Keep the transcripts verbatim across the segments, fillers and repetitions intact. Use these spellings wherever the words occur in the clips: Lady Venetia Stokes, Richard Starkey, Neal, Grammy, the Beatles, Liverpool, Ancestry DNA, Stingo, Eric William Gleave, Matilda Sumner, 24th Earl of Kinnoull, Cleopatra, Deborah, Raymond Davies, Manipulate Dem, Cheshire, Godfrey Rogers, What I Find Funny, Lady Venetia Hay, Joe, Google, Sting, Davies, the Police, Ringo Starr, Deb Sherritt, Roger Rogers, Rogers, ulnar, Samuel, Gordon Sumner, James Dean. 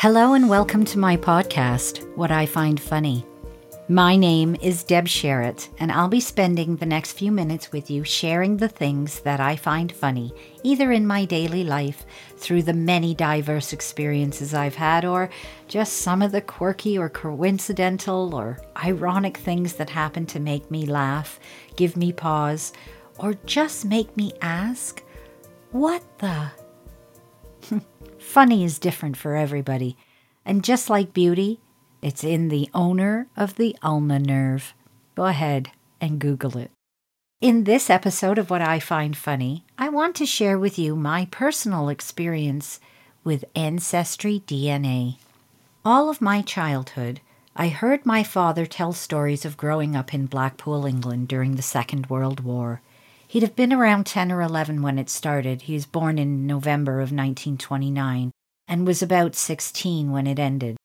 Hello and welcome to my podcast, What I Find Funny. My name is Deb Sherritt, and I'll be spending the next few minutes with you sharing the things that I find funny, either in my daily life, through the many diverse experiences I've had, or just some of the quirky or coincidental or ironic things that happen to make me laugh, give me pause, or just make me ask, what the... Funny is different for everybody, and just like beauty, it's in the owner of the ulnar nerve. Go ahead and Google it. In this episode of What I Find Funny, I want to share with you my personal experience with Ancestry D N A. All of my childhood, I heard my father tell stories of growing up in Blackpool, England during the Second World War. He'd have been around ten or eleven when it started. He was born in November of nineteen twenty-nine and was about sixteen when it ended.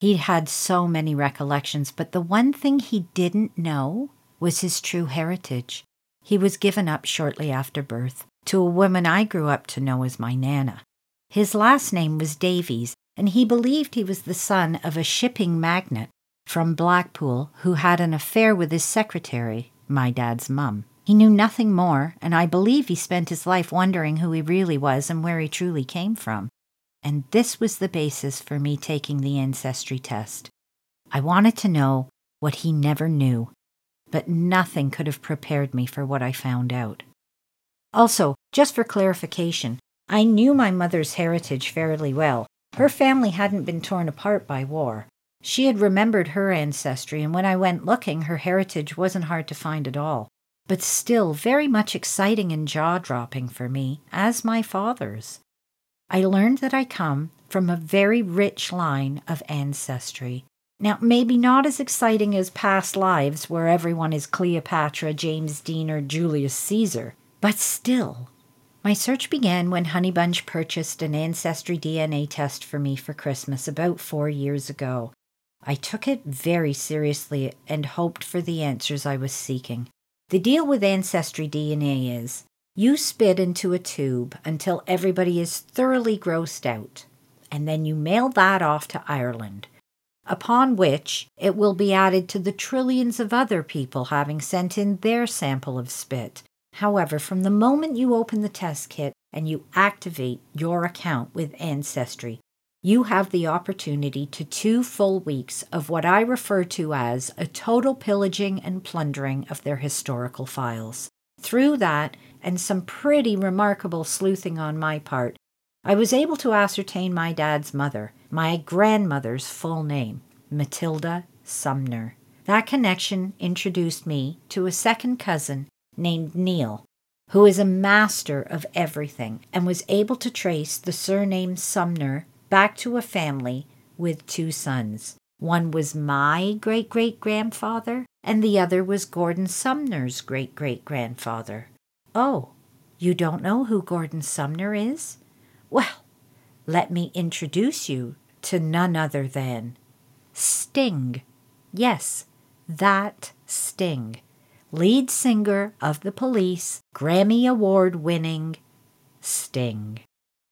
He'd had so many recollections, but the one thing he didn't know was his true heritage. He was given up shortly after birth to a woman I grew up to know as my Nana. His last name was Davies, and he believed he was the son of a shipping magnate from Blackpool who had an affair with his secretary, my dad's mum. He knew nothing more, and I believe he spent his life wondering who he really was and where he truly came from. And this was the basis for me taking the ancestry test. I wanted to know what he never knew, but nothing could have prepared me for what I found out. Also, just for clarification, I knew my mother's heritage fairly well. Her family hadn't been torn apart by war. She had remembered her ancestry, and when I went looking, her heritage wasn't hard to find at all. But still very much exciting and jaw-dropping for me, as my father's. I learned that I come from a very rich line of ancestry. Now, maybe not as exciting as past lives where everyone is Cleopatra, James Dean, or Julius Caesar, but still. My search began when Honeybunch purchased an Ancestry D N A test for me for Christmas about four years ago. I took it very seriously and hoped for the answers I was seeking. The deal with Ancestry D N A is you spit into a tube until everybody is thoroughly grossed out, and then you mail that off to Ireland, upon which it will be added to the trillions of other people having sent in their sample of spit. However, from the moment you open the test kit and you activate your account with Ancestry, you have the opportunity to two full weeks of what I refer to as a total pillaging and plundering of their historical files. Through that, and some pretty remarkable sleuthing on my part, I was able to ascertain my dad's mother, my grandmother's full name, Matilda Sumner. That connection introduced me to a second cousin named Neal, who is a master of everything and was able to trace the surname Sumner back to a family with two sons. One was my great-great-grandfather, and the other was Gordon Sumner's great-great-grandfather. Oh, you don't know who Gordon Sumner is? Well, let me introduce you to none other than Sting. Yes, that Sting. Lead singer of the Police, Grammy Award-winning Sting.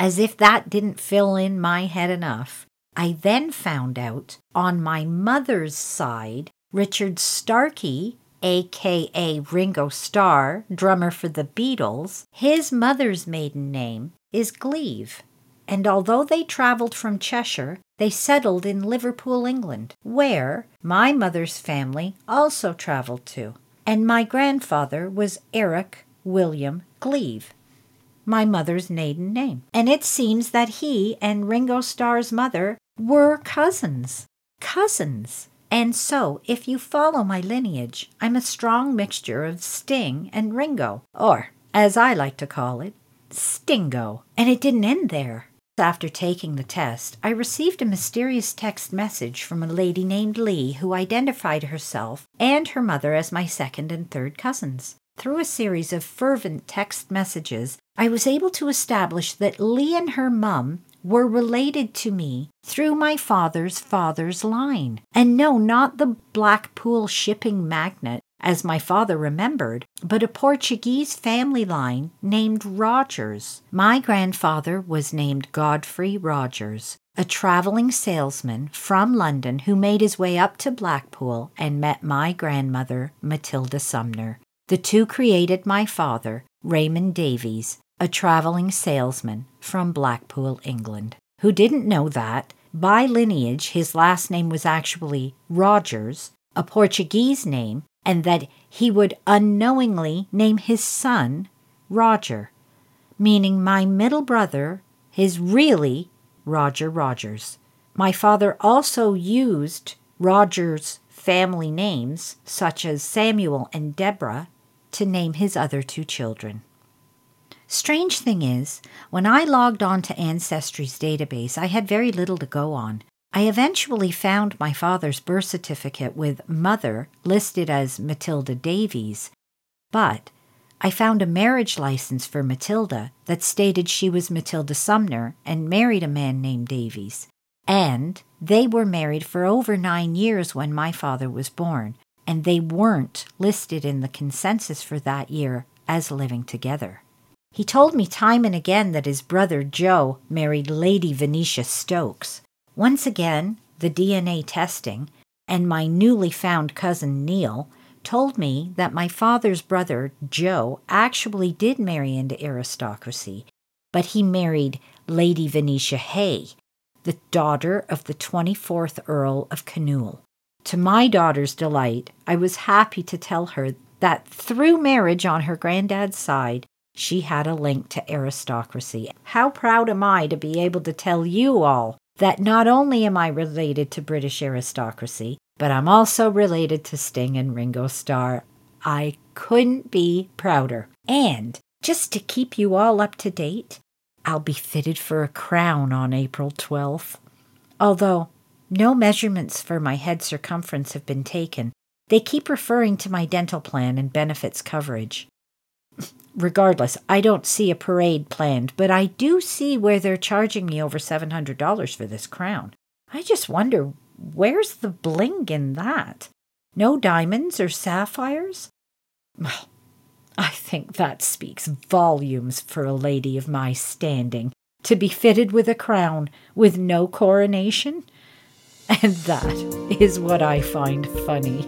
As if that didn't fill in my head enough, I then found out, on my mother's side, Richard Starkey, a k a. Ringo Starr, drummer for the Beatles, his mother's maiden name is Gleave. And although they traveled from Cheshire, they settled in Liverpool, England, where my mother's family also traveled to. And my grandfather was Eric William Gleave, my mother's maiden name. And it seems that he and Ringo Starr's mother were cousins. Cousins. And so, if you follow my lineage, I'm a strong mixture of Sting and Ringo, or, as I like to call it, Stingo. And it didn't end there. After taking the test, I received a mysterious text message from a lady named Lee who identified herself and her mother as my second and third cousins. Through a series of fervent text messages, I was able to establish that Lee and her mum were related to me through my father's father's line. And no, not the Blackpool shipping magnate, as my father remembered, but a Portuguese family line named Rogers. My grandfather was named Godfrey Rogers, a traveling salesman from London who made his way up to Blackpool and met my grandmother, Matilda Sumner. The two created my father, Raymond Davies, a traveling salesman from Blackpool, England, who didn't know that, by lineage, his last name was actually Rogers, a Portuguese name, and that he would unknowingly name his son Roger, meaning my middle brother is really Roger Rogers. My father also used Rogers' family names, such as Samuel and Deborah, to name his other two children. Strange thing is, when I logged on to Ancestry's database, I had very little to go on. I eventually found my father's birth certificate with mother listed as Matilda Davies, but I found a marriage license for Matilda that stated she was Matilda Sumner and married a man named Davies. And they were married for over nine years when my father was born, and they weren't listed in the consensus for that year as living together. He told me time and again that his brother Joe married Lady Venetia Stokes. Once again, the D N A testing and my newly found cousin Neal told me that my father's brother Joe actually did marry into aristocracy, but he married Lady Venetia Hay, the daughter of the twenty-fourth Earl of Kinnoull. To my daughter's delight, I was happy to tell her that through marriage on her granddad's side, she had a link to aristocracy. How proud am I to be able to tell you all that not only am I related to British aristocracy, but I'm also related to Sting and Ringo Starr. I couldn't be prouder. And just to keep you all up to date, I'll be fitted for a crown on April twelfth. Although no measurements for my head circumference have been taken, they keep referring to my dental plan and benefits coverage. Regardless, I don't see a parade planned, but I do see where they're charging me over seven hundred dollars for this crown. I just wonder, where's the bling in that? No diamonds or sapphires? Well, I think that speaks volumes for a lady of my standing, to be fitted with a crown with no coronation. And that is what I find funny.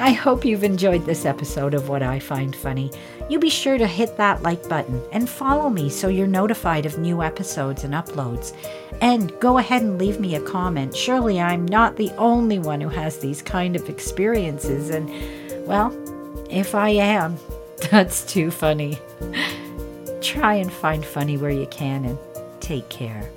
I hope you've enjoyed this episode of What I Find Funny. You be sure to hit that like button and follow me so you're notified of new episodes and uploads. And go ahead and leave me a comment. Surely I'm not the only one who has these kind of experiences. And, well, if I am, that's too funny. Try and find funny where you can, and take care.